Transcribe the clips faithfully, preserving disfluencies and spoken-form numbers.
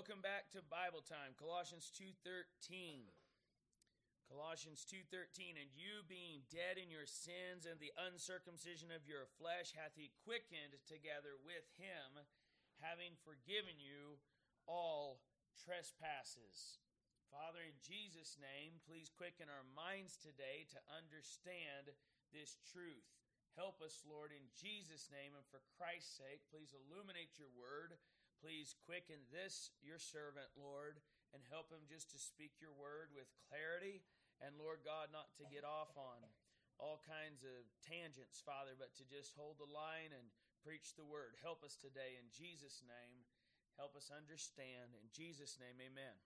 Welcome back to Bible Time, Colossians two thirteen. Colossians two thirteen, and you being dead in your sins and the uncircumcision of your flesh hath he quickened together with him, having forgiven you all trespasses. Father, in Jesus' name, please quicken our minds today to understand this truth. Help us, Lord, in Jesus' name, and for Christ's sake, please illuminate your word. Please quicken this, your servant, Lord, and help him just to speak your word with clarity, and, Lord God, not to get off on all kinds of tangents, Father, but to just hold the line and preach the word. Help us today in Jesus' name. Help us understand. In Jesus' name, amen.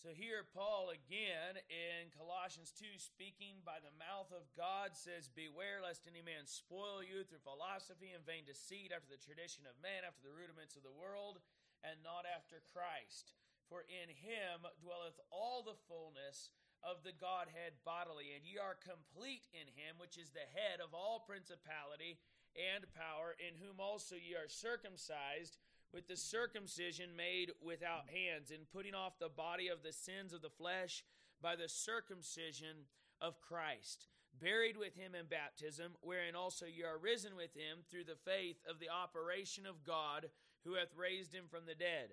So here Paul again in Colossians two, speaking by the mouth of God, says, "Beware lest any man spoil you through philosophy and vain deceit, after the tradition of man, after the rudiments of the world, and not after Christ. For in him dwelleth all the fullness of the Godhead bodily, and ye are complete in him, which is the head of all principality and power, in whom also ye are circumcised, with the circumcision made without hands, in putting off the body of the sins of the flesh by the circumcision of Christ, buried with him in baptism, wherein also ye are risen with him through the faith of the operation of God, who hath raised him from the dead.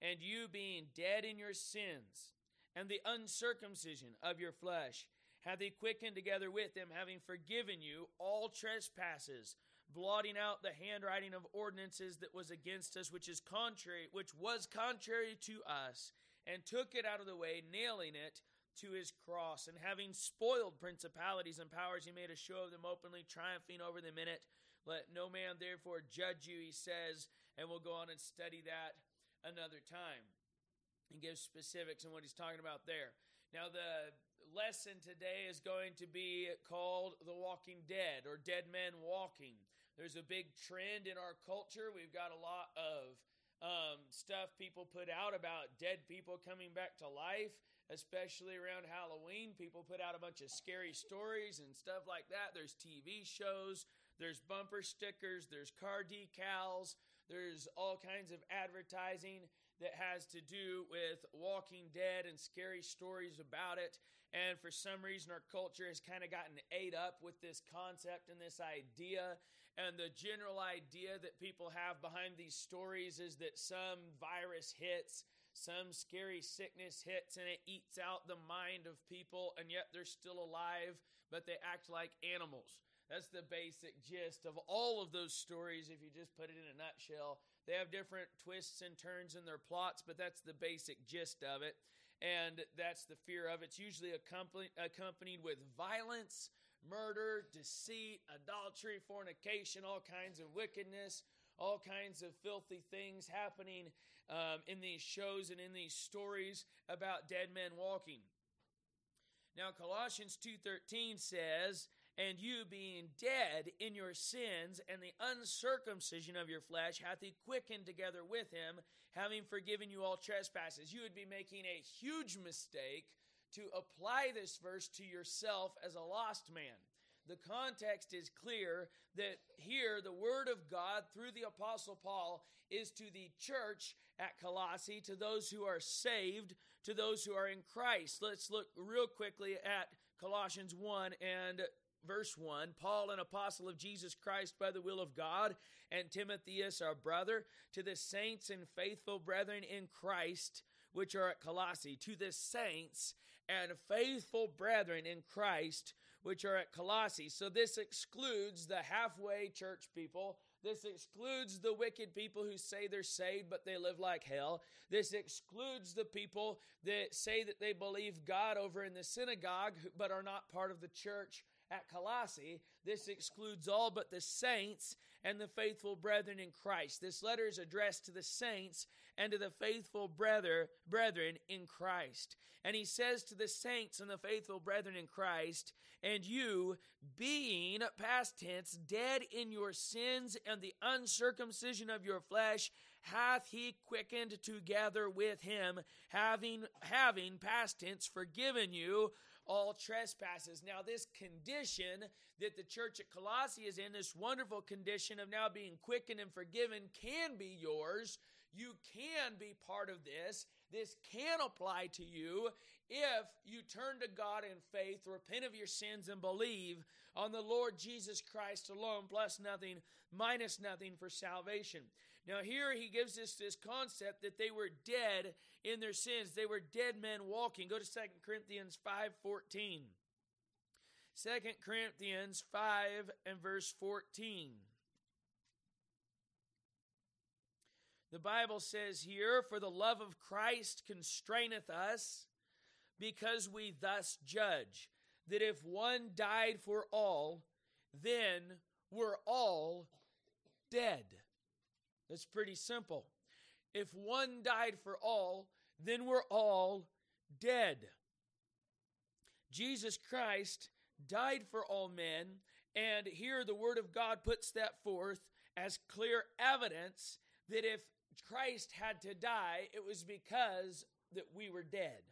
And you being dead in your sins, and the uncircumcision of your flesh, hath he quickened together with him, having forgiven you all trespasses, blotting out the handwriting of ordinances that was against us, which is contrary, which was contrary to us, and took it out of the way, nailing it to his cross. And having spoiled principalities and powers, he made a show of them openly, triumphing over them in it. Let no man therefore judge you," he says, and we'll go on and study that another time and give specifics on what he's talking about there. Now, the lesson today is going to be called The Walking Dead, or Dead Men Walking. There's a big trend in our culture. We've got a lot of um, stuff people put out about dead people coming back to life, especially around Halloween. People put out a bunch of scary stories and stuff like that. There's T V shows. There's bumper stickers. There's car decals. There's all kinds of advertising that has to do with Walking Dead and scary stories about it. And for some reason, our culture has kind of gotten ate up with this concept and this idea. And the general idea that people have behind these stories is that some virus hits, some scary sickness hits, and it eats out the mind of people, and yet they're still alive, but they act like animals. That's the basic gist of all of those stories, if you just put it in a nutshell. They have different twists and turns in their plots, but that's the basic gist of it, and that's the fear of it. It's usually accompanied, accompanied with violence, murder, deceit, adultery, fornication, all kinds of wickedness, all kinds of filthy things happening um, in these shows and in these stories about dead men walking. Now, Colossians two thirteen says, "And you being dead in your sins and the uncircumcision of your flesh hath he quickened together with him, having forgiven you all trespasses." You would be making a huge mistake to apply this verse to yourself as a lost man. The context is clear that here the word of God through the Apostle Paul is to the church at Colossae, to those who are saved, to those who are in Christ. Let's look real quickly at Colossians one and verse one, "Paul, an apostle of Jesus Christ by the will of God, and Timotheus, our brother, to the saints and faithful brethren in Christ, which are at Colossae." To the saints and faithful brethren in Christ, which are at Colossae. So this excludes the halfway church people. This excludes the wicked people who say they're saved, but they live like hell. This excludes the people that say that they believe God over in the synagogue, but are not part of the church at Colossae. This excludes all but the saints and the faithful brethren in Christ. This letter is addressed to the saints and to the faithful brother, brethren in Christ. And he says to the saints and the faithful brethren in Christ, "And you, being," past tense, "dead in your sins and the uncircumcision of your flesh, hath he quickened together with him, having, having past tense, forgiven you all trespasses." Now, this condition that the church at Colossae is in, this wonderful condition of now being quickened and forgiven, can be yours. You can be part of this. This can apply to you if you turn to God in faith, repent of your sins, and believe on the Lord Jesus Christ alone, plus nothing, minus nothing for salvation. Now here he gives us this concept that they were dead in their sins. They were dead men walking. Go to Second Corinthians five fourteen. Second Corinthians five and verse fourteen. The Bible says here, "For the love of Christ constraineth us, because we thus judge, that if one died for all, then we're all dead." That's pretty simple. If one died for all, then we're all dead. Jesus Christ died for all men, and here the Word of God puts that forth as clear evidence that if Christ had to die, it was because that we were dead.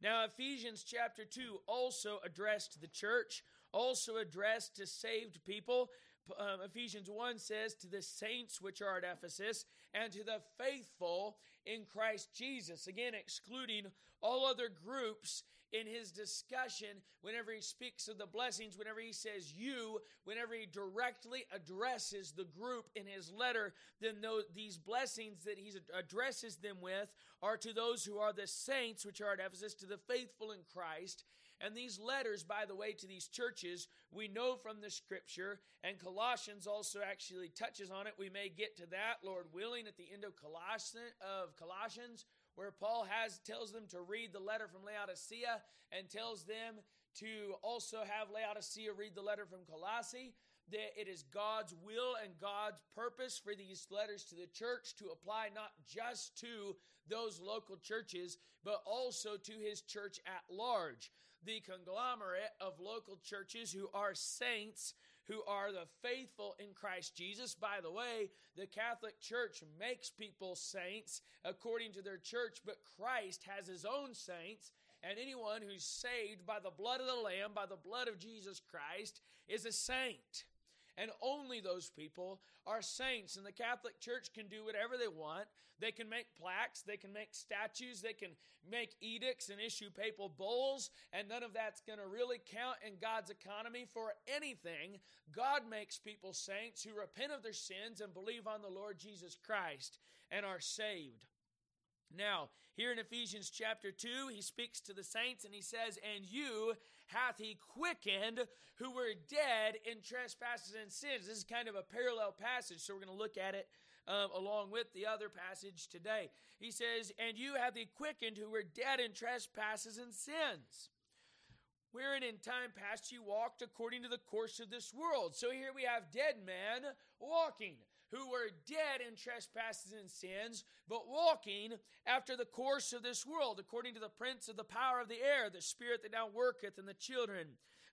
Now, Ephesians chapter two also addressed the church, also addressed to saved people. Um, Ephesians one says, "To the saints which are at Ephesus, and to the faithful in Christ Jesus." Again, excluding all other groups in his discussion, whenever he speaks of the blessings, whenever he says you, whenever he directly addresses the group in his letter, then those, these blessings that he addresses them with are to those who are the saints which are at Ephesus, to the faithful in Christ. And these letters, by the way, to these churches, we know from the Scripture, and Colossians also actually touches on it. We may get to that, Lord willing, at the end of Colossians, of Colossians, where Paul has tells them to read the letter from Laodicea and tells them to also have Laodicea read the letter from Colossae. That it is God's will and God's purpose for these letters to the church to apply not just to those local churches, but also to his church at large. The conglomerate of local churches who are saints, who are the faithful in Christ Jesus. By the way, the Catholic Church makes people saints according to their church, but Christ has his own saints, and anyone who's saved by the blood of the Lamb, by the blood of Jesus Christ, is a saint. And only those people are saints. And the Catholic Church can do whatever they want. They can make plaques. They can make statues. They can make edicts and issue papal bulls. And none of that's going to really count in God's economy for anything. God makes people saints who repent of their sins and believe on the Lord Jesus Christ and are saved. Now, here in Ephesians chapter two, he speaks to the saints and he says, "And you hath he quickened who were dead in trespasses and sins." This is kind of a parallel passage, so we're going to look at it um, along with the other passage today. He says, "And you hath he quickened who were dead in trespasses and sins, wherein in time past you walked according to the course of this world." So here we have dead men walking, who were dead in trespasses and sins, but walking after the course of this world, according to the prince of the power of the air, the spirit that now worketh in the children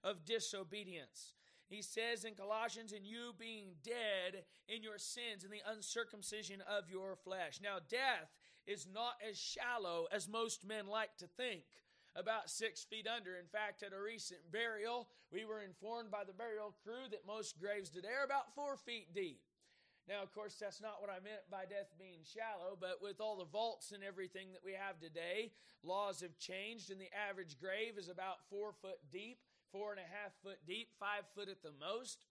of disobedience. He says in Colossians, "And you being dead in your sins and the uncircumcision of your flesh." Now, death is not as shallow as most men like to think. About six feet under. In fact, at a recent burial, we were informed by the burial crew that most graves today are about four feet deep. Now, of course, that's not what I meant by death being shallow, but with all the vaults and everything that we have today, laws have changed, and the average grave is about four foot deep, four and a half foot deep, five foot at the most.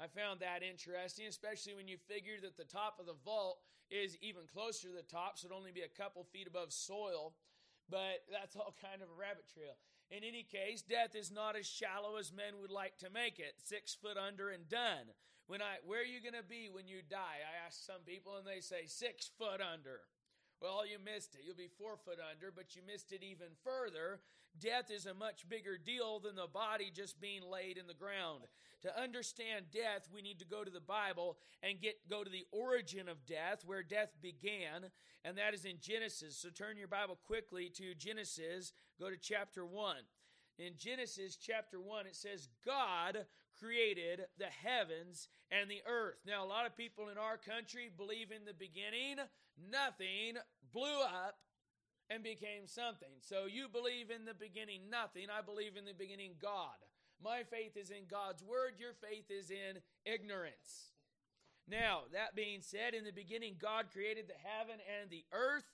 I found that interesting, especially when you figure that the top of the vault is even closer to the top, so it'd only be a couple feet above soil. But that's all kind of a rabbit trail. In any case, death is not as shallow as men would like to make it. Six foot under and done. When I, where are you going to be when you die? I ask some people and they say six foot under. Well, you missed it. You'll be four foot under, but you missed it even further. Death is a much bigger deal than the body just being laid in the ground. To understand death, we need to go to the Bible and get go to the origin of death, where death began, and that is in Genesis. So turn your Bible quickly to Genesis. Go to chapter one. In Genesis chapter one, it says, "God created the heavens and the earth." Now, a lot of people in our country believe in the beginning, nothing blew up and became something. So you believe in the beginning, nothing. I believe in the beginning, God. My faith is in God's word. Your faith is in ignorance. Now, that being said, in the beginning, God created the heaven and the earth.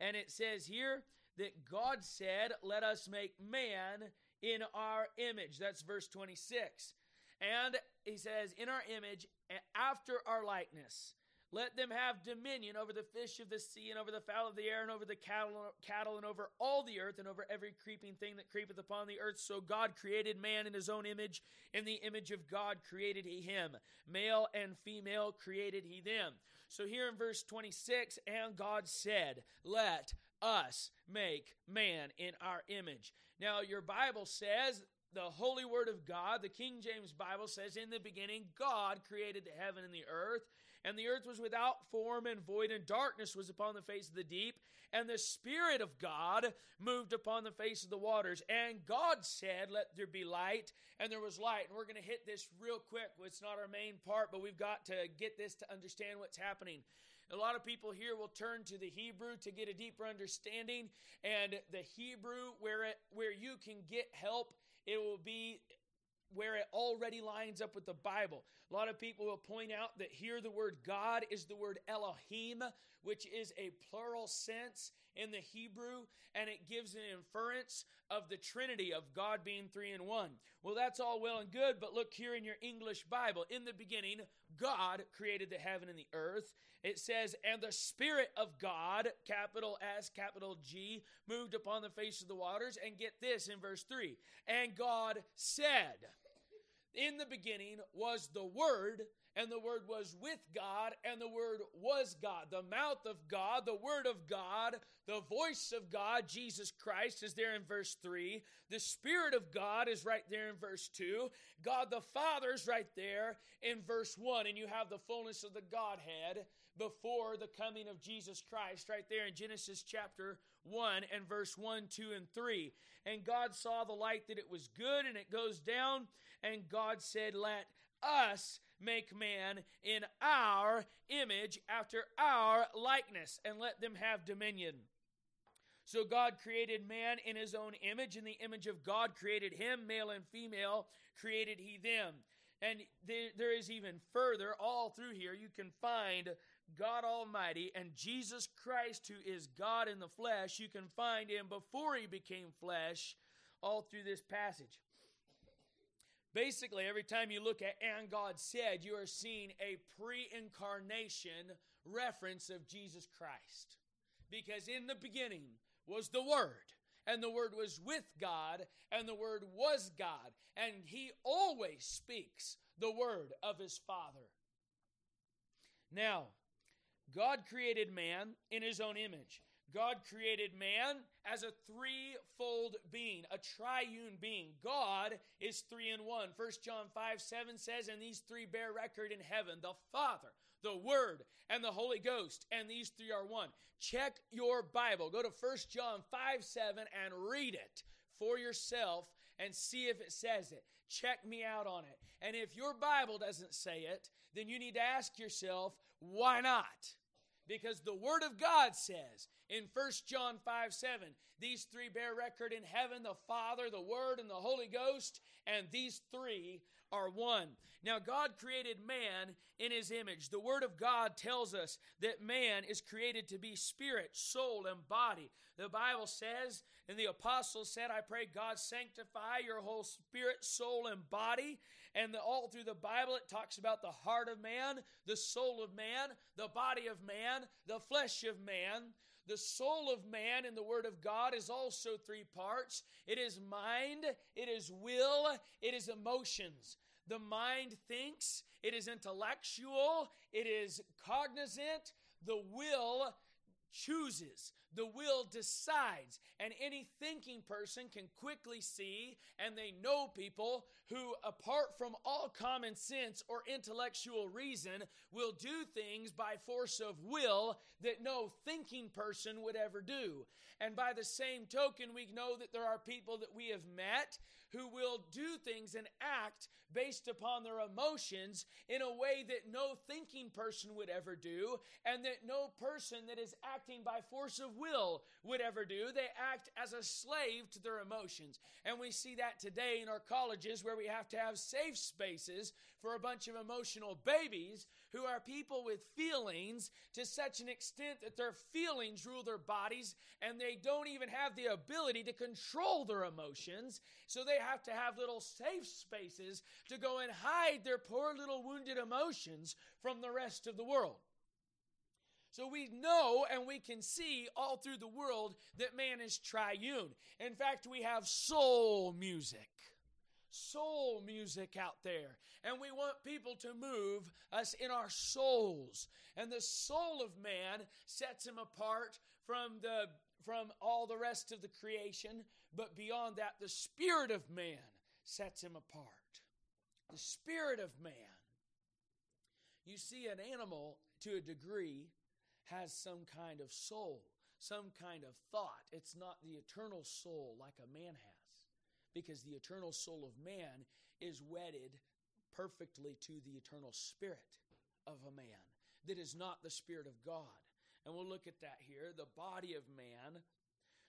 And it says here that God said, let us make man in our image. That's verse twenty-six. And he says, in our image, after our likeness. Let them have dominion over the fish of the sea and over the fowl of the air and over the cattle, cattle and over all the earth and over every creeping thing that creepeth upon the earth. So God created man in his own image. In the image of God created he him. Male and female created he them. So here in verse twenty-six, and God said, let us make man in our image. Now your Bible says, the Holy Word of God, the King James Bible says, in the beginning God created the heaven and the earth. And the earth was without form and void, and darkness was upon the face of the deep. And the Spirit of God moved upon the face of the waters. And God said, let there be light. And there was light. And we're going to hit this real quick. It's not our main part, but we've got to get this to understand what's happening. A lot of people here will turn to the Hebrew to get a deeper understanding. And the Hebrew, where it, where you can get help, it will be where it already lines up with the Bible. A lot of people will point out that here the word God is the word Elohim, which is a plural sense in the Hebrew, and it gives an inference of the Trinity of God being three in one. Well, that's all well and good, but look here in your English Bible. In the beginning, God created the heaven and the earth. It says, and the Spirit of God, capital S, capital G, moved upon the face of the waters. And get this in verse three. And God said, in the beginning was the Word, and the Word was with God, and the Word was God. The mouth of God, the Word of God, the voice of God, Jesus Christ, is there in verse three. The Spirit of God is right there in verse two. God the Father is right there in verse one. And you have the fullness of the Godhead before the coming of Jesus Christ right there in Genesis chapter one and verse one, two, and three. And God saw the light that it was good, and it goes down. And God said, let us make man in our image after our likeness, and let them have dominion. So God created man in his own image. In the image of God created him, male and female created he them. And there, there is even further, all through here, you can find God Almighty and Jesus Christ, who is God in the flesh. You can find him before he became flesh all through this passage. Basically, every time you look at and God said, you are seeing a pre-incarnation reference of Jesus Christ. Because in the beginning was the Word, and the Word was with God, and the Word was God. And he always speaks the word of his Father. Now, God created man in his own image. God created man as a threefold being, a triune being. God is three in one. First John five, seven says, and these three bear record in heaven, the Father, the Word, and the Holy Ghost, and these three are one. Check your Bible. Go to First John five, seven and read it for yourself and see if it says it. Check me out on it. And if your Bible doesn't say it, then you need to ask yourself, why not? Because the Word of God says in First John five, seven, these three bear record in heaven, the Father, the Word, and the Holy Ghost, and these three are one. Now, God created man in his image. The Word of God tells us that man is created to be spirit, soul, and body. The Bible says, and the apostle said, I pray God sanctify your whole spirit, soul, and body. And the, all through the Bible, it talks about the heart of man, the soul of man, the body of man, the flesh of man. The soul of man in the Word of God is also three parts. It is mind, it is will, it is emotions. The mind thinks, it is intellectual, it is cognizant. The will chooses, the will decides. And any thinking person can quickly see, and they know people who, apart from all common sense or intellectual reason, will do things by force of will that no thinking person would ever do. And by the same token, we know that there are people that we have met who will do things and act based upon their emotions in a way that no thinking person would ever do, and that no person that is acting by force of will will would ever do. They act as a slave to their emotions. And we see that today in our colleges where we have to have safe spaces for a bunch of emotional babies who are people with feelings to such an extent that their feelings rule their bodies and they don't even have the ability to control their emotions. So they have to have little safe spaces to go and hide their poor little wounded emotions from the rest of the world. So we know and we can see all through the world that man is triune. In fact, we have soul music. Soul music out there. And we want people to move us in our souls. And the soul of man sets him apart from the from all the rest of the creation. But beyond that, the spirit of man sets him apart. The spirit of man. You see, an animal, to a degree, has some kind of soul, some kind of thought. It's not the eternal soul like a man has, because the eternal soul of man is wedded perfectly to the eternal spirit of a man that is not the spirit of God. And we'll look at that here, the body of man.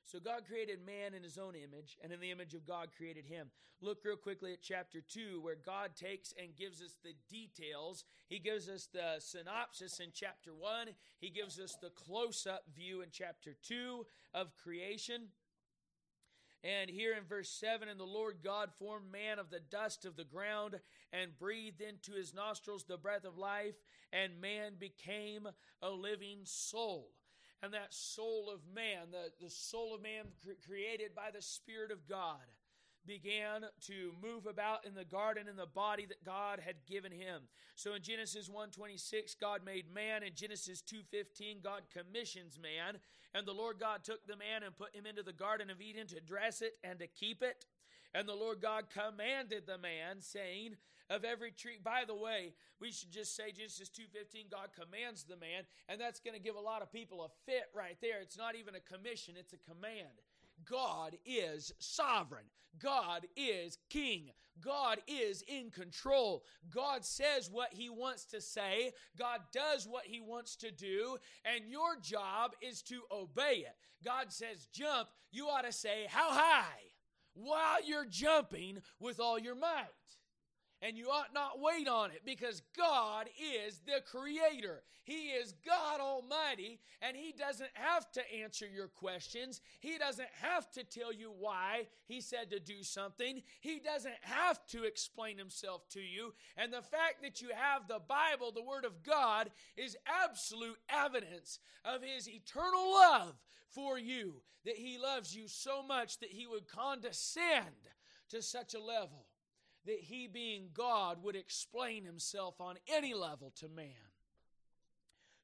So God created man in his own image, and in the image of God created him. Look real quickly at chapter two, where God takes and gives us the details. He gives us the synopsis in chapter one. He gives us the close-up view in chapter two of creation. And here in verse seven, and the Lord God formed man of the dust of the ground and breathed into his nostrils the breath of life, and man became a living soul. And that soul of man, the, the soul of man cre- created by the Spirit of God, began to move about in the garden in the body that God had given him. So in Genesis one twenty-six, God made man. In Genesis two fifteen, God commissions man. And the Lord God took the man and put him into the Garden of Eden to dress it and to keep it. And the Lord God commanded the man, saying, of every tree. By the way, we should just say Genesis two fifteen, God commands the man, and that's going to give a lot of people a fit right there. It's not even a commission, it's a command. God is sovereign. God is king. God is in control. God says what he wants to say. God does what he wants to do, and your job is to obey it. God says jump, you ought to say how high while you're jumping with all your might. And you ought not wait on it, because God is the creator. He is God Almighty, and he doesn't have to answer your questions. He doesn't have to tell you why he said to do something. He doesn't have to explain himself to you. And the fact that you have the Bible, the Word of God, is absolute evidence of his eternal love for you, that he loves you so much that he would condescend to such a level that he, being God, would explain himself on any level to man.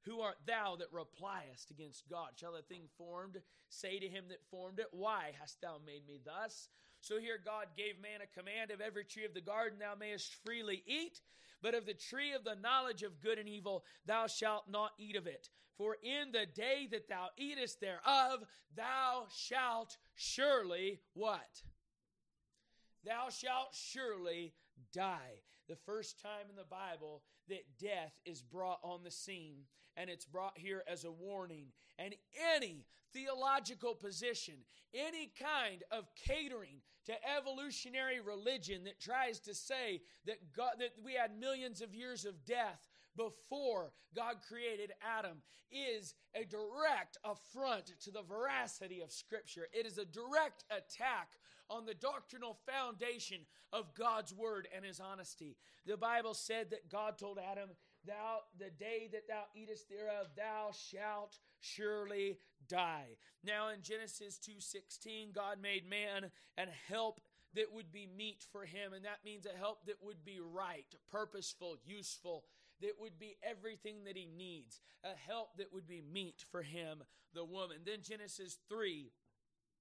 Who art thou that repliest against God? Shall the thing formed say to him that formed it, why hast thou made me thus? So here God gave man a command, of every tree of the garden thou mayest freely eat, but of the tree of the knowledge of good and evil thou shalt not eat of it. For in the day that thou eatest thereof, thou shalt surely what? Thou shalt surely die. The first time in the Bible that death is brought on the scene, and it's brought here as a warning. And any theological position, any kind of catering to evolutionary religion that tries to say that God, that we had millions of years of death before God created Adam, is a direct affront to the veracity of Scripture. It is a direct attack on the doctrinal foundation of God's word and his honesty. The Bible said that God told Adam, thou, the day that thou eatest thereof, thou shalt surely die. Now in Genesis two sixteen, God made man and help that would be meet for him. And that means a help that would be right, purposeful, useful, that would be everything that he needs, a help that would be meet for him, the woman. Then Genesis three.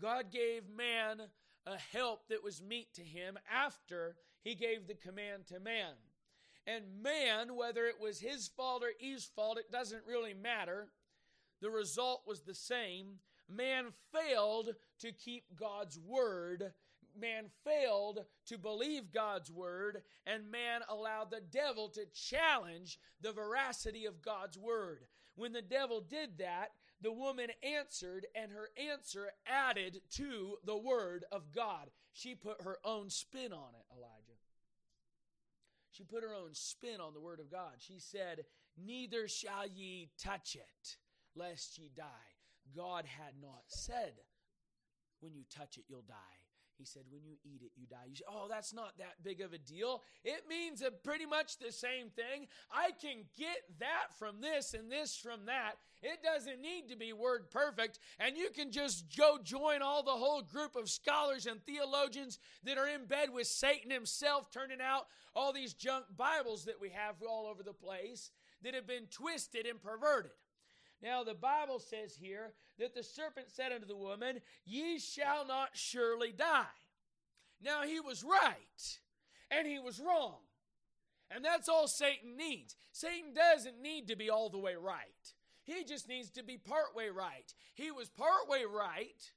God gave man a help that was meet to him after he gave the command to man. And man, whether it was his fault or Eve's fault, it doesn't really matter. The result was the same. Man failed to keep God's word. Man failed to believe God's word. And man allowed the devil to challenge the veracity of God's word. When the devil did that, the woman answered, and her answer added to the word of God. She put her own spin on it, Elijah. She put her own spin on the word of God. She said, "Neither shall ye touch it, lest ye die." God had not said, "When you touch it, you'll die." He said, "When you eat it, you die." You say, "Oh, that's not that big of a deal. It means a pretty much the same thing. I can get that from this and this from that. It doesn't need to be word perfect." And you can just go join all the whole group of scholars and theologians that are in bed with Satan himself, turning out all these junk Bibles that we have all over the place that have been twisted and perverted. Now, the Bible says here that the serpent said unto the woman, "Ye shall not surely die." Now, he was right, and he was wrong. And that's all Satan needs. Satan doesn't need to be all the way right. He just needs to be partway right. He was partway right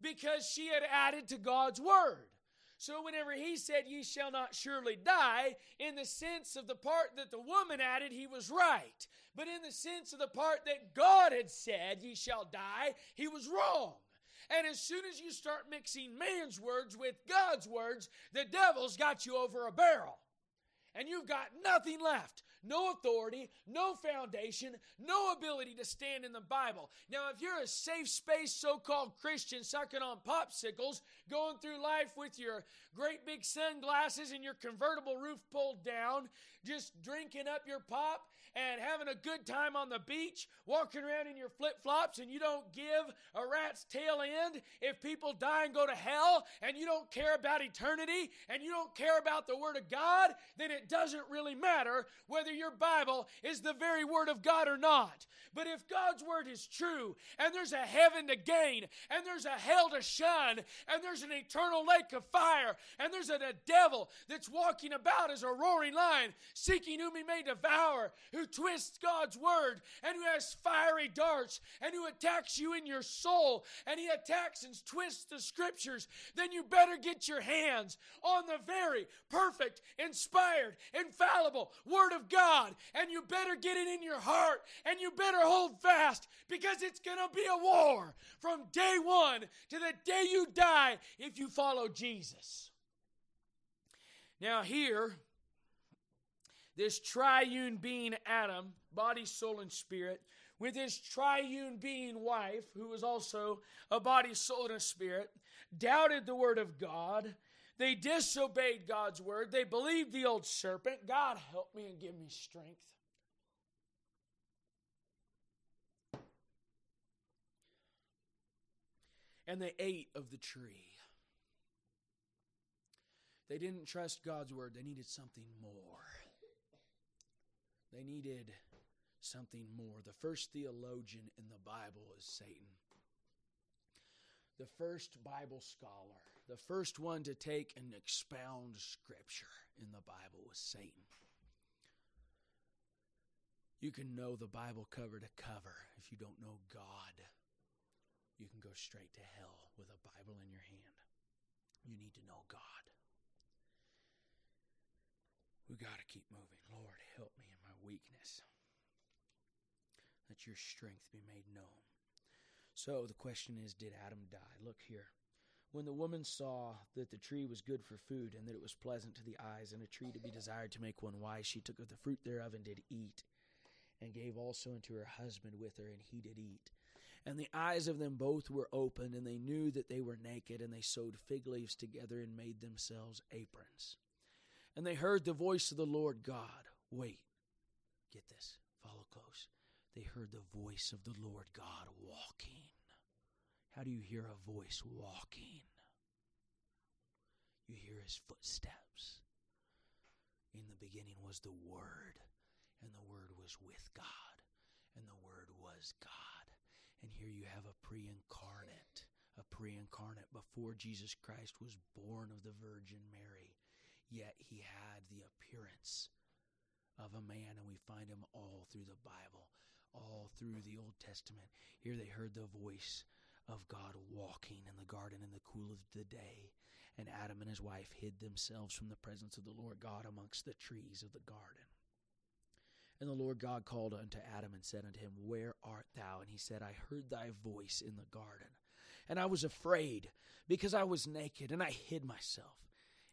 because she had added to God's word. So whenever he said, "Ye shall not surely die," in the sense of the part that the woman added, he was right. But in the sense of the part that God had said, "Ye shall die," he was wrong. And as soon as you start mixing man's words with God's words, the devil's got you over a barrel. And you've got nothing left. No authority, no foundation, no ability to stand in the Bible. Now, if you're a safe space so-called Christian sucking on popsicles, going through life with your great big sunglasses and your convertible roof pulled down, just drinking up your pop and having a good time on the beach, walking around in your flip-flops, and you don't give a rat's tail end if people die and go to hell, and you don't care about eternity, and you don't care about the Word of God, then it doesn't really matter whether your Bible is the very Word of God or not. But if God's Word is true, and there's a heaven to gain, and there's a hell to shun, and there's an eternal lake of fire, and there's a, a devil that's walking about as a roaring lion, seeking whom he may devour, who twists God's Word, and who has fiery darts, and who attacks you in your soul, and he attacks and twists the Scriptures, then you better get your hands on the very perfect, inspired, infallible Word of God, and you better get it in your heart, and you better hold fast, because it's going to be a war from day one to the day you die if you follow Jesus. Now here, this triune being Adam, body, soul, and spirit, with his triune being wife, who was also a body, soul, and a spirit, doubted the word of God. They disobeyed God's word. They believed the old serpent. God, help me and give me strength. And they ate of the tree. They didn't trust God's word. They needed something more. They needed something more. The first theologian in the Bible is Satan. The first Bible scholar, the first one to take and expound Scripture in the Bible was Satan. You can know the Bible cover to cover. If you don't know God, you can go straight to hell with a Bible in your hand. You need to know God. We got to keep moving. Lord, help me in my weakness. Let your strength be made known. So the question is, did Adam die? Look here. When the woman saw that the tree was good for food and that it was pleasant to the eyes and a tree to be desired to make one wise, she took of the fruit thereof and did eat, and gave also unto her husband with her, and he did eat. And the eyes of them both were opened, and they knew that they were naked, and they sewed fig leaves together and made themselves aprons. And they heard the voice of the Lord God. Wait, get this, follow close. They heard the voice of the Lord God walking. How do you hear a voice walking? You hear his footsteps. In the beginning was the Word, and the Word was with God, and the Word was God. And here you have a pre-incarnate, a pre-incarnate before Jesus Christ was born of the Virgin Mary. Yet he had the appearance of a man, and we find him all through the Bible, all through the Old Testament. Here they heard the voice of God walking in the garden in the cool of the day, and Adam and his wife hid themselves from the presence of the Lord God amongst the trees of the garden. And the Lord God called unto Adam and said unto him, Where art thou? And he said, I heard thy voice in the garden, and I was afraid, because I was naked, and I hid myself.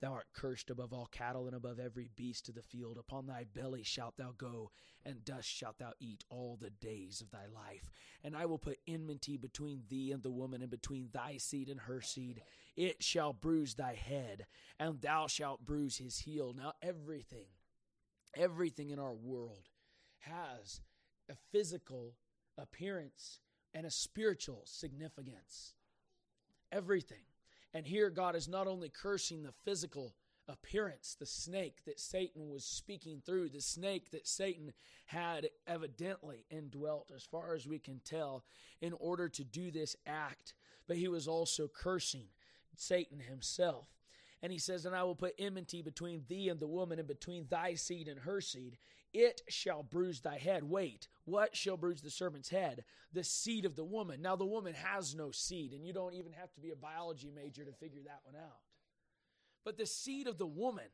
thou art cursed above all cattle and above every beast of the field. Upon thy belly shalt thou go, and dust shalt thou eat all the days of thy life. And I will put enmity between thee and the woman, and between thy seed and her seed. It shall bruise thy head, and thou shalt bruise his heel. Now everything, everything in our world has a physical appearance and a spiritual significance. Everything. And here God is not only cursing the physical appearance, the snake that Satan was speaking through, the snake that Satan had evidently indwelt, as far as we can tell, in order to do this act, but he was also cursing Satan himself. And he says, And I will put enmity between thee and the woman, and between thy seed and her seed. It shall bruise thy head. Wait, what shall bruise the serpent's head? The seed of the woman. Now, the woman has no seed, and you don't even have to be a biology major to figure that one out. But the seed of the woman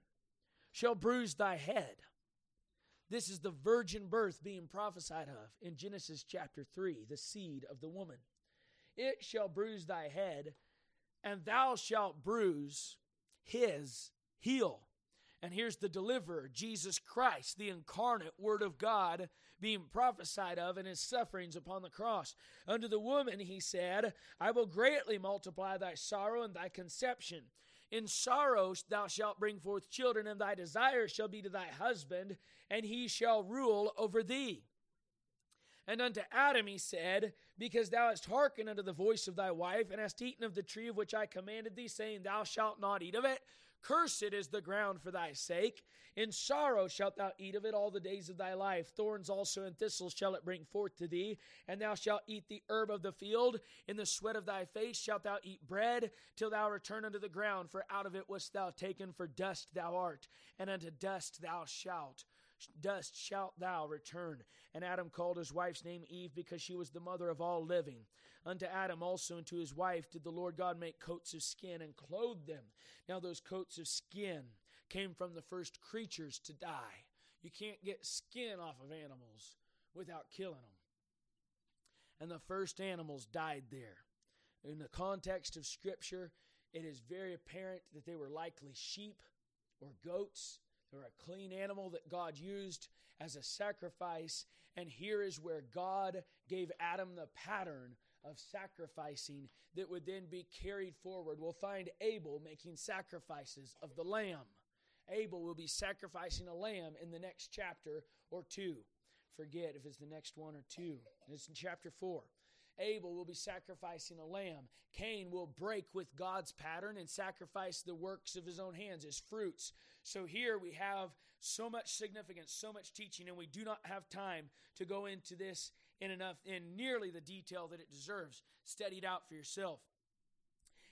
shall bruise thy head. This is the virgin birth being prophesied of in Genesis chapter three, the seed of the woman. It shall bruise thy head, and thou shalt bruise his heel. And here's the deliverer, Jesus Christ, the incarnate Word of God, being prophesied of in his sufferings upon the cross. Unto the woman he said, I will greatly multiply thy sorrow and thy conception. In sorrow thou shalt bring forth children, and thy desire shall be to thy husband, and he shall rule over thee. And unto Adam he said, Because thou hast hearkened unto the voice of thy wife, and hast eaten of the tree of which I commanded thee, saying, Thou shalt not eat of it. Cursed is the ground for thy sake. In sorrow shalt thou eat of it all the days of thy life. Thorns also and thistles shall it bring forth to thee, and thou shalt eat the herb of the field. In the sweat of thy face shalt thou eat bread, till thou return unto the ground, for out of it wast thou taken, for dust thou art, and unto dust thou shalt. Dust shalt thou return. And Adam called his wife's name Eve, because she was the mother of all living. Unto Adam also and to his wife did the Lord God make coats of skin, and clothed them. Now those coats of skin came from the first creatures to die. You can't get skin off of animals without killing them. And the first animals died there. In the context of Scripture, it is very apparent that they were likely sheep or goats. They're a clean animal that God used as a sacrifice. And here is where God gave Adam the pattern of sacrificing that would then be carried forward. We'll find Abel making sacrifices of the lamb. Abel will be sacrificing a lamb in the next chapter or two. Forget if it's the next one or two. It's in chapter four. Abel will be sacrificing a lamb. Cain will break with God's pattern and sacrifice the works of his own hands, his fruits. So here we have so much significance, so much teaching, and we do not have time to go into this in enough, in nearly the detail that it deserves. Study it out for yourself.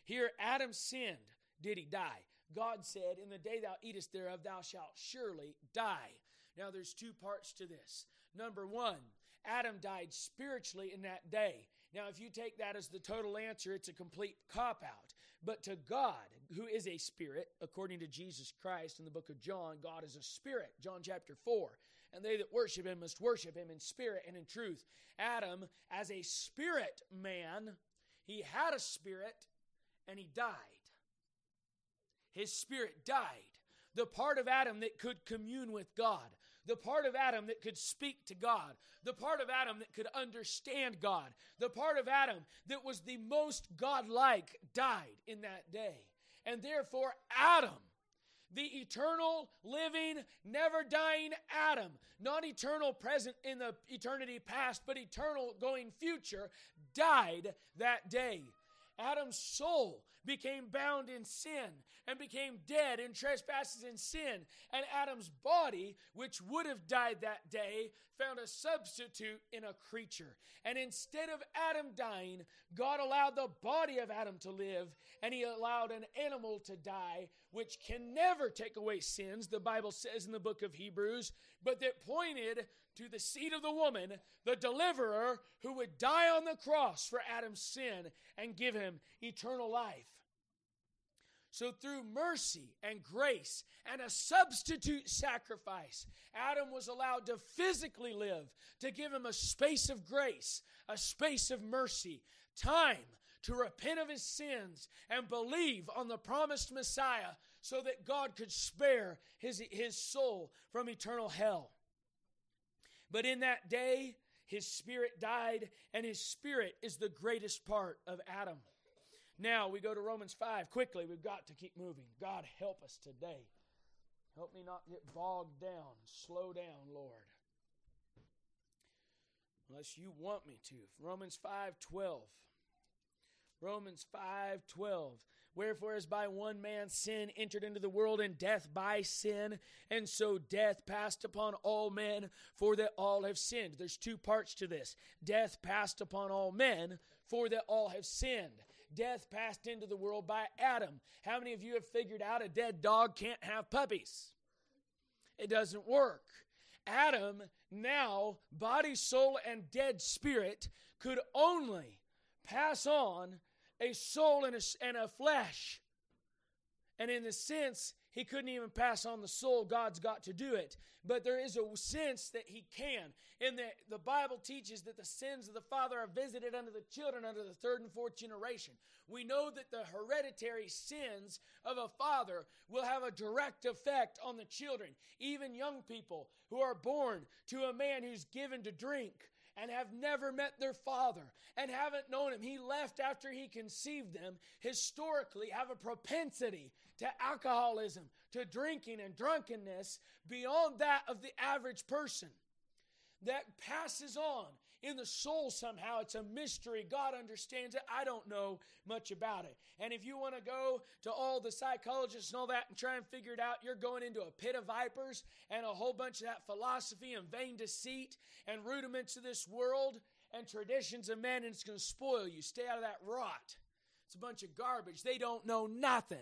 Here Adam sinned. Did he die? God said, In the day thou eatest thereof, thou shalt surely die. Now there's two parts to this. Number one, Adam died spiritually in that day. Now, if you take that as the total answer, it's a complete cop-out. But to God, who is a spirit, according to Jesus Christ in the book of John, God is a spirit, John chapter four. And they that worship him must worship him in spirit and in truth. Adam, as a spirit man, he had a spirit and he died. His spirit died. The part of Adam that could commune with God, the part of Adam that could speak to God, the part of Adam that could understand God, the part of Adam that was the most godlike died in that day. And therefore Adam, the eternal, living, Never dying Adam, not eternal present in the eternity past, but eternal going future, died that day. Adam's soul became bound in sin and became dead in trespasses and sin. And Adam's body, which would have died that day, found a substitute in a creature. And instead of Adam dying, God allowed the body of Adam to live, and he allowed an animal to die, which can never take away sins, the Bible says in the book of Hebrews, but that pointed to the seed of the woman, the deliverer who would die on the cross for Adam's sin and give him eternal life. So through mercy and grace and a substitute sacrifice, Adam was allowed to physically live, to give him a space of grace, a space of mercy, time to repent of his sins and believe on the promised Messiah so that God could spare his, his soul from eternal hell. But in that day, his spirit died, and his spirit is the greatest part of Adam. Now, we go to Romans five. Quickly, we've got to keep moving. God, help us today. Help me not get bogged down. Slow down, Lord. Unless you want me to. Romans five twelve. Romans five twelve. Wherefore, as by one man sin entered into the world, and death by sin, and so death passed upon all men, for that all have sinned. There's two parts to this. Death passed upon all men, for that all have sinned. Death passed into the world by Adam. How many of you have figured out a dead dog can't have puppies? It doesn't work. Adam, now, body, soul, and dead spirit, could only pass on a soul and a, and a flesh. And in the sense, he couldn't even pass on the soul. God's got to do it. But there is a sense that he can. And the, the Bible teaches that the sins of the father are visited unto the children under the third and fourth generation. We know that the hereditary sins of a father will have a direct effect on the children. Even young people who are born to a man who's given to drink and have never met their father, and haven't known him. He left after he conceived them, historically have a propensity to alcoholism, to drinking and drunkenness, beyond that of the average person. That passes on in the soul somehow. It's a mystery. God understands it. I don't know much about it. And if you want to go to all the psychologists and all that and try and figure it out, you're going into a pit of vipers and a whole bunch of that philosophy and vain deceit and rudiments of this world and traditions of men, and it's going to spoil you. Stay out of that rot. It's a bunch of garbage. They don't know nothing.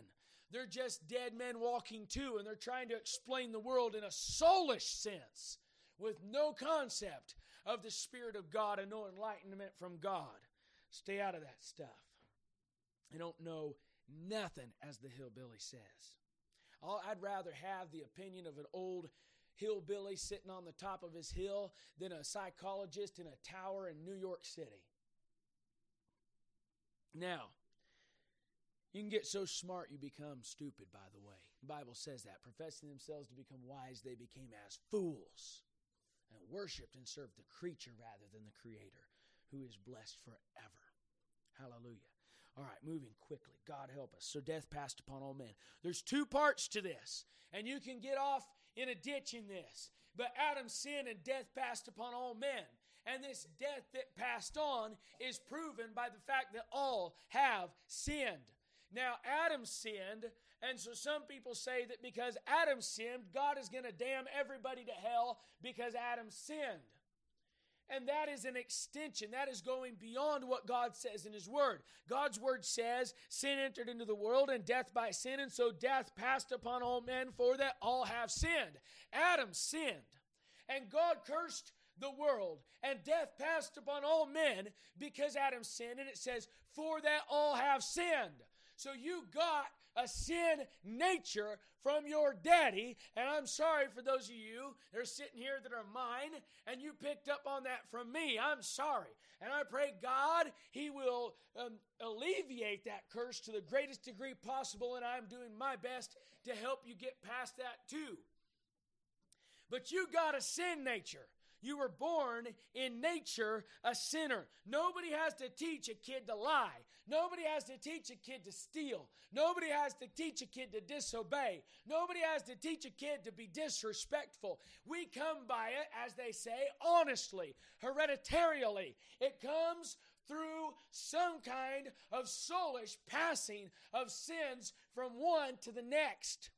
They're just dead men walking too, and they're trying to explain the world in a soulish sense with no concept of the Spirit of God and no enlightenment from God. Stay out of that stuff. I don't know nothing, as the hillbilly says. I'll, I'd rather have the opinion of an old hillbilly sitting on the top of his hill than a psychologist in a tower in New York City. Now, you can get so smart you become stupid, by the way. The Bible says that. Professing themselves to become wise, they became as fools. And worshipped and served the creature rather than the Creator, who is blessed forever. Hallelujah. All right, moving quickly. God help us. So death passed upon all men. There's two parts to this, and you can get off in a ditch in this. But Adam sinned and death passed upon all men. And this death that passed on is proven by the fact that all have sinned. Now, Adam sinned, and so some people say that because Adam sinned, God is going to damn everybody to hell because Adam sinned. And that is an extension. That is going beyond what God says in His Word. God's Word says, sin entered into the world and death by sin, and so death passed upon all men, for that all have sinned. Adam sinned, and God cursed the world, and death passed upon all men because Adam sinned, and it says, for that all have sinned. So you got a sin nature from your daddy, and I'm sorry for those of you that are sitting here that are mine, and you picked up on that from me. I'm sorry. And I pray God, He will um, alleviate that curse to the greatest degree possible, and I'm doing my best to help you get past that too. But you got a sin nature. You were born in nature a sinner. Nobody has to teach a kid to lie. Nobody has to teach a kid to steal. Nobody has to teach a kid to disobey. Nobody has to teach a kid to be disrespectful. We come by it, as they say, honestly, hereditarily. It comes through some kind of soulish passing of sins from one to the next.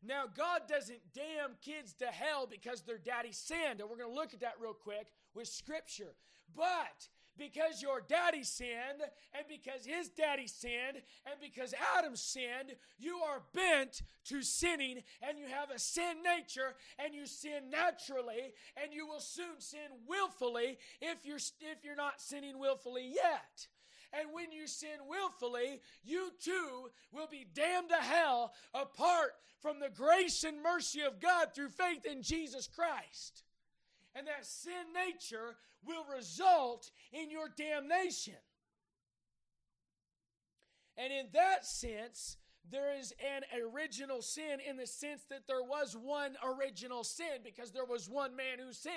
Now, God doesn't damn kids to hell because their daddy sinned, and we're going to look at that real quick with Scripture. But because your daddy sinned, and because his daddy sinned, and because Adam sinned, you are bent to sinning, and you have a sin nature, and you sin naturally, and you will soon sin willfully if you're, if you're not sinning willfully yet. And when you sin willfully, you too will be damned to hell apart from the grace and mercy of God through faith in Jesus Christ. And that sin nature will result in your damnation. And in that sense, there is an original sin in the sense that there was one original sin because there was one man who sinned.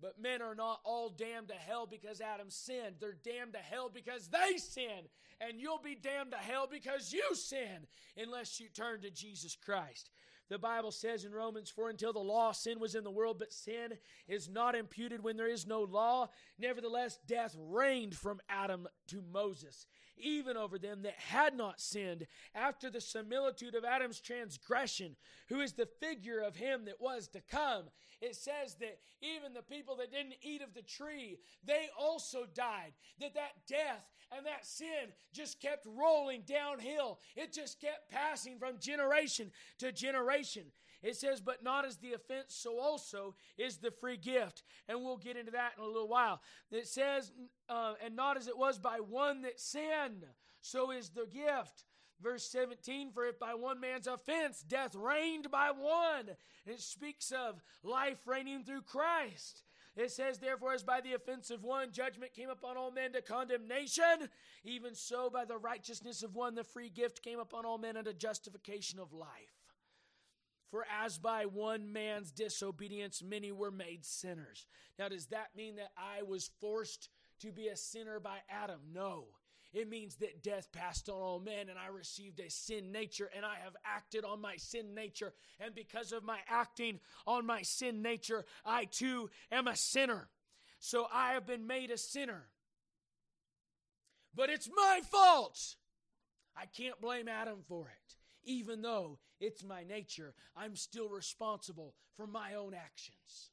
But men are not all damned to hell because Adam sinned. They're damned to hell because they sinned. And you'll be damned to hell because you sin unless you turn to Jesus Christ. The Bible says in Romans, "For until the law, sin was in the world, but sin is not imputed when there is no law. Nevertheless, death reigned from Adam to Moses, even over them that had not sinned, after the similitude of Adam's transgression, who is the figure of him that was to come." It says that even the people that didn't eat of the tree, they also died. That that death and that sin just kept rolling downhill. It just kept passing from generation to generation. It says, "But not as the offense, so also is the free gift." And we'll get into that in a little while. It says, uh, "And not as it was by one that sinned, so is the gift." Verse seventeen, "For if by one man's offense death reigned by one," and it speaks of life reigning through Christ. It says, "Therefore, as by the offense of one judgment came upon all men to condemnation, even so by the righteousness of one the free gift came upon all men unto justification of life. For as by one man's disobedience many were made sinners." Now, does that mean that I was forced to be a sinner by Adam? No. It means that death passed on all men, and I received a sin nature, and I have acted on my sin nature. And because of my acting on my sin nature, I too am a sinner. So I have been made a sinner. But it's my fault. I can't blame Adam for it. Even though it's my nature, I'm still responsible for my own actions.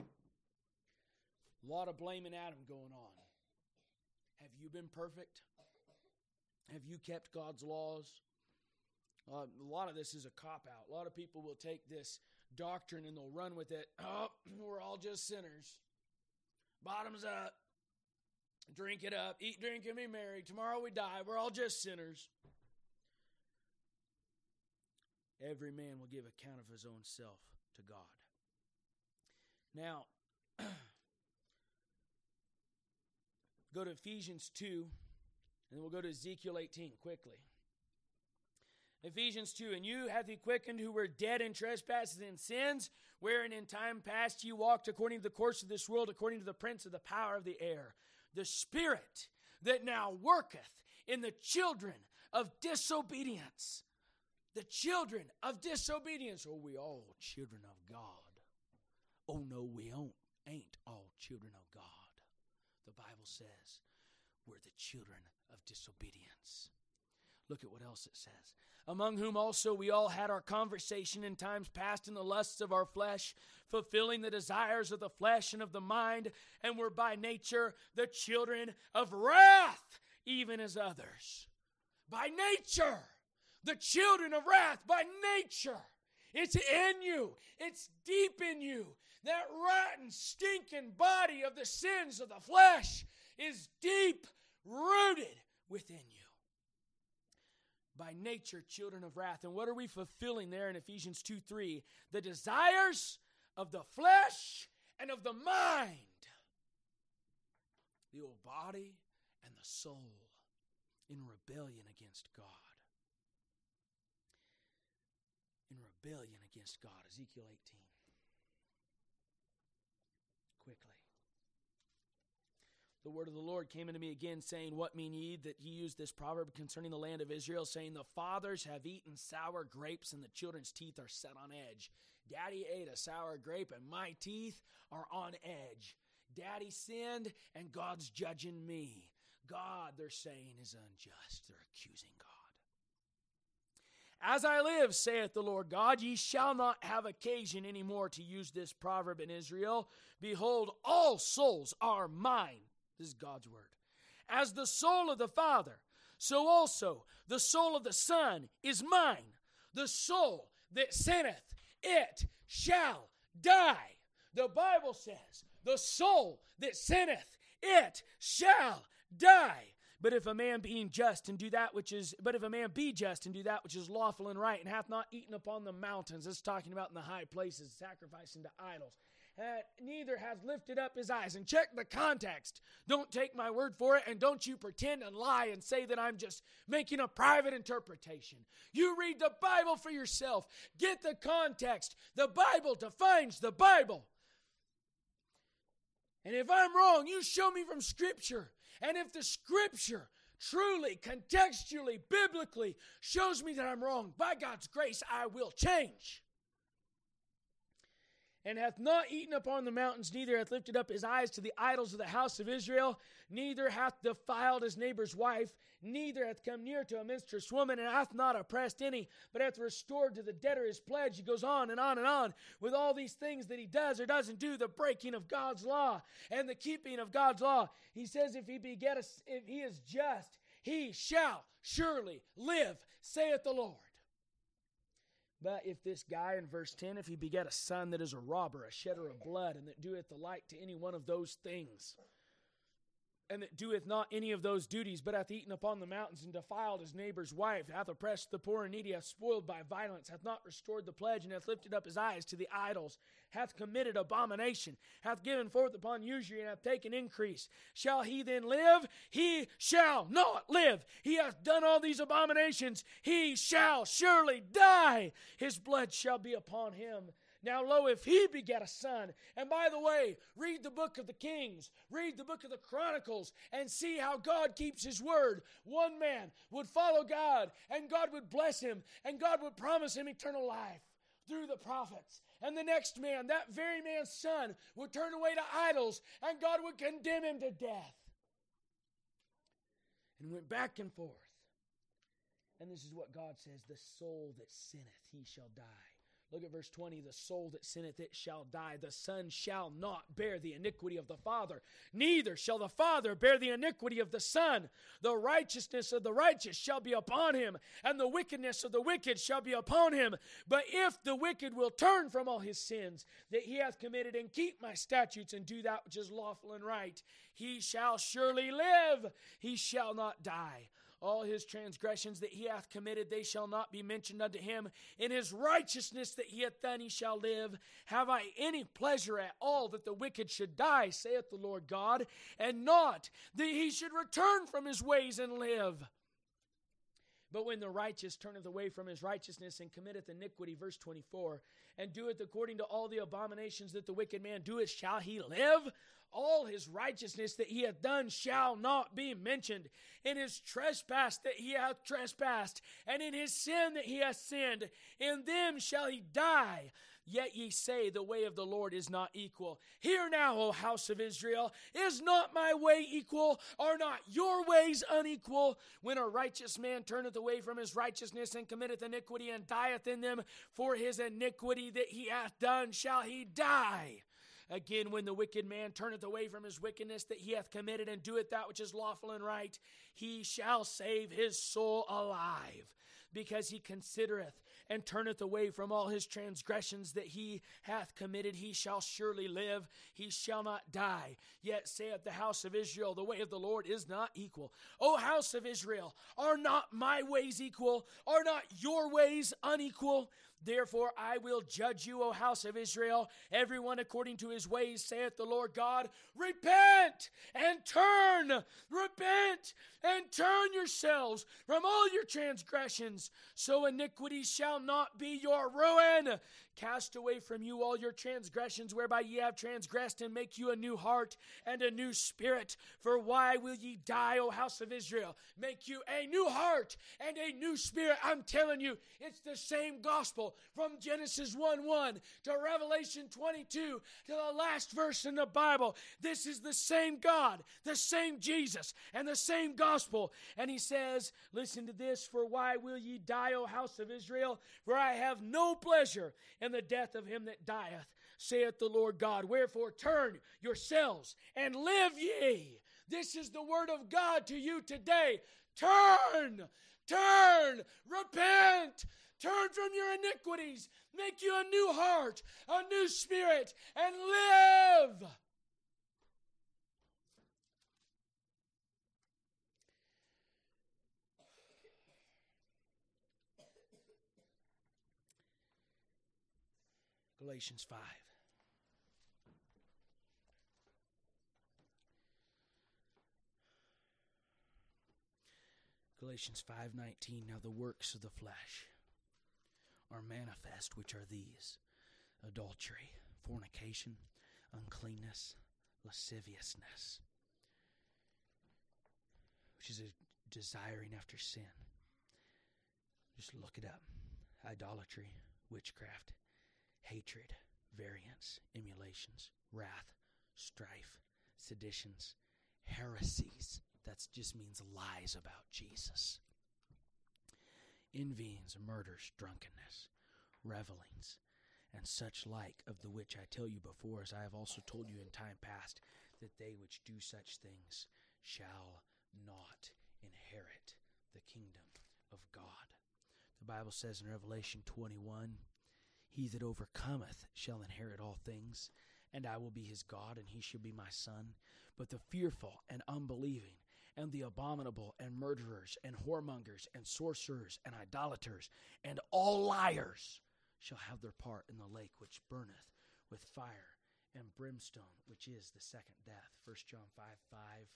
A lot of blaming Adam going on. Have you been perfect? Have you kept God's laws? Uh, a lot of this is a cop-out. A lot of people will take this doctrine and they'll run with it. Oh, we're all just sinners. Bottoms up. Drink it up, eat, drink, and be merry. Tomorrow we die. We're all just sinners. Every man will give account of his own self to God. Now, go to Ephesians two, and then we'll go to Ezekiel eighteen quickly. Ephesians two, "And you hath he quickened who were dead in trespasses and sins, wherein in time past ye walked according to the course of this world, according to the prince of the power of the air, the spirit that now worketh in the children of disobedience." The children of disobedience. Oh, we all children of God. Oh, no, we ain't all children of God. The Bible says we're the children of disobedience. Look at what else it says. "Among whom also we all had our conversation in times past in the lusts of our flesh, fulfilling the desires of the flesh and of the mind, and were by nature the children of wrath, even as others." By nature, the children of wrath, by nature. It's in you. It's deep in you. That rotten, stinking body of the sins of the flesh is deep rooted within you. By nature, children of wrath. And what are we fulfilling there in Ephesians two three? "The desires of the flesh and of the mind." The old body and the soul in rebellion against God. In rebellion. rebellion against God, Ezekiel eighteen. Quickly. The word of the Lord came unto me again, saying, What mean ye? That ye use this proverb concerning the land of Israel, saying, The fathers have eaten sour grapes, and the children's teeth are set on edge. Daddy ate a sour grape, and my teeth are on edge. Daddy sinned, and God's judging me. God, they're saying, is unjust. They're accusing God. As I live, saith the Lord God, ye shall not have occasion any more to use this proverb in Israel. Behold, all souls are mine. This is God's word. As the soul of the Father, so also the soul of the Son is mine. The soul that sinneth, it shall die. The Bible says, the soul that sinneth, it shall die. But if a man being just and do that which is, but if a man be just and do that which is lawful and right, and hath not eaten upon the mountains, that's talking about in the high places, sacrificing to idols, Uh, neither hath lifted up his eyes. And check the context. Don't take my word for it, and don't you pretend and lie and say that I'm just making a private interpretation. You read the Bible for yourself. Get the context. The Bible defines the Bible. And if I'm wrong, you show me from Scripture. And if the Scripture truly, contextually, biblically shows me that I'm wrong, by God's grace, I will change. And hath not eaten upon the mountains, neither hath lifted up his eyes to the idols of the house of Israel, neither hath defiled his neighbor's wife, neither hath come near to a minstrel's woman, and hath not oppressed any, but hath restored to the debtor his pledge. He goes on and on and on with all these things that he does or doesn't do, the breaking of God's law and the keeping of God's law. He says, if he beget, a, if he is just, he shall surely live, saith the Lord. But if this guy in verse ten, if he beget a son that is a robber, a shedder of blood, and that doeth the like to any one of those things, and that doeth not any of those duties, but hath eaten upon the mountains and defiled his neighbor's wife, hath oppressed the poor and needy, hath spoiled by violence, hath not restored the pledge, and hath lifted up his eyes to the idols, hath committed abomination, hath given forth upon usury, and hath taken increase. Shall he then live? He shall not live. He hath done all these abominations. He shall surely die. His blood shall be upon him. Now, lo, if he begat a son, and by the way, read the book of the Kings, read the book of the Chronicles, and see how God keeps his word. One man would follow God, and God would bless him, and God would promise him eternal life through the prophets. And the next man, that very man's son, would turn away to idols, and God would condemn him to death. And went back and forth. And this is what God says, the soul that sinneth, he shall die. Look at verse twenty, the soul that sinneth, it shall die. The son shall not bear the iniquity of the father, neither shall the father bear the iniquity of the son. The righteousness of the righteous shall be upon him, and the wickedness of the wicked shall be upon him. But if the wicked will turn from all his sins that he hath committed, and keep my statutes, and do that which is lawful and right, he shall surely live, he shall not die. All his transgressions that he hath committed, they shall not be mentioned unto him. In his righteousness that he hath done, he shall live. Have I any pleasure at all that the wicked should die, saith the Lord God, and not that he should return from his ways and live? But when the righteous turneth away from his righteousness and committeth iniquity, verse twenty-four, and doeth according to all the abominations that the wicked man doeth, shall he live? All his righteousness that he hath done shall not be mentioned. In his trespass that he hath trespassed, and in his sin that he hath sinned, in them shall he die. Yet ye say, the way of the Lord is not equal. Hear now, O house of Israel, is not my way equal? Are not your ways unequal? When a righteous man turneth away from his righteousness and committeth iniquity and dieth in them, for his iniquity that he hath done shall he die. Again, when the wicked man turneth away from his wickedness that he hath committed and doeth that which is lawful and right, he shall save his soul alive, because he considereth and turneth away from all his transgressions that he hath committed. He shall surely live, he shall not die. Yet saith the house of Israel, the way of the Lord is not equal. O house of Israel, are not my ways equal? Are not your ways unequal? Therefore I will judge you, O house of Israel, everyone according to his ways, saith the Lord God. Repent and turn, repent and turn yourselves from all your transgressions, sins, so iniquity shall not be your ruin. Cast away from you all your transgressions, whereby ye have transgressed, and make you a new heart and a new spirit. For why will ye die, O house of Israel? Make you a new heart and a new spirit. I'm telling you, it's the same gospel from Genesis one one to Revelation twenty-two to the last verse in the Bible. This is the same God, the same Jesus, and the same gospel. And he says, listen to this, for why will ye die, O house of Israel? For I have no pleasure in the death of him that dieth, saith the Lord God. Wherefore turn yourselves and live ye. This is the word of God to you today. Turn, turn, repent, turn from your iniquities, make you a new heart, a new spirit, and live. Galatians five. Galatians five nineteen, now the works of the flesh are manifest, which are these: adultery, fornication, uncleanness, lasciviousness, which is a desiring after sin. Just look it up. Idolatry, witchcraft, hatred, variance, emulations, wrath, strife, seditions, heresies. That just means lies about Jesus. Envyings, murders, drunkenness, revelings, and such like, of the which I tell you before, as I have also told you in time past, that they which do such things shall not inherit the kingdom of God. The Bible says in Revelation twenty-one, he that overcometh shall inherit all things, and I will be his God, and he shall be my son. But the fearful and unbelieving, and the abominable, and murderers, and whoremongers, and sorcerers, and idolaters, and all liars shall have their part in the lake which burneth with fire and brimstone, which is the second death. First John five five.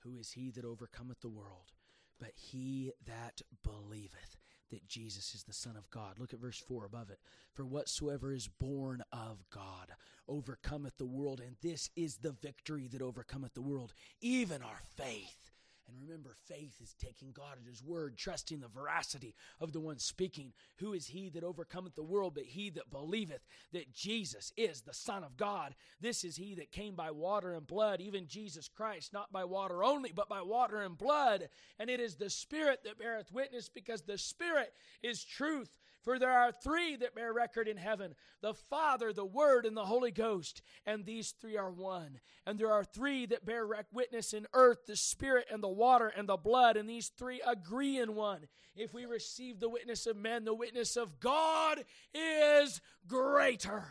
Who is he that overcometh the world, but he that believeth that Jesus is the Son of God? Look at verse four above it. For whatsoever is born of God overcometh the world, and this is the victory that overcometh the world, even our faith. And remember, faith is taking God at his word, trusting the veracity of the one speaking. Who is he that overcometh the world, but he that believeth that Jesus is the Son of God? This is he that came by water and blood, even Jesus Christ, not by water only, but by water and blood. And it is the Spirit that beareth witness, because the Spirit is truth. For there are three that bear record in heaven, the Father, the Word, and the Holy Ghost. And these three are one. And there are three that bear witness in earth, the Spirit and the water and the blood, and these three agree in one. If we receive the witness of men, the witness of God is greater.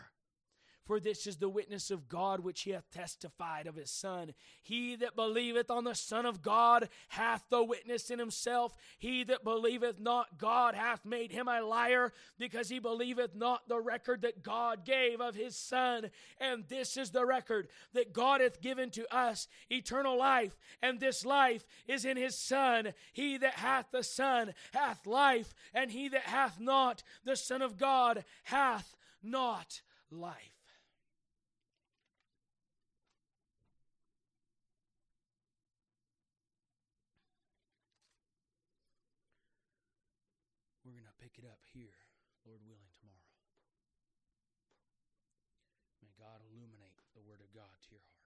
For this is the witness of God which he hath testified of his Son. He that believeth on the Son of God hath the witness in himself. He that believeth not God hath made him a liar, because he believeth not the record that God gave of his Son. And this is the record that God hath given to us, eternal life, and this life is in his Son. He that hath the Son hath life, and he that hath not the Son of God hath not life. We're going to pick it up here, Lord willing, tomorrow. May God illuminate the Word of God to your heart.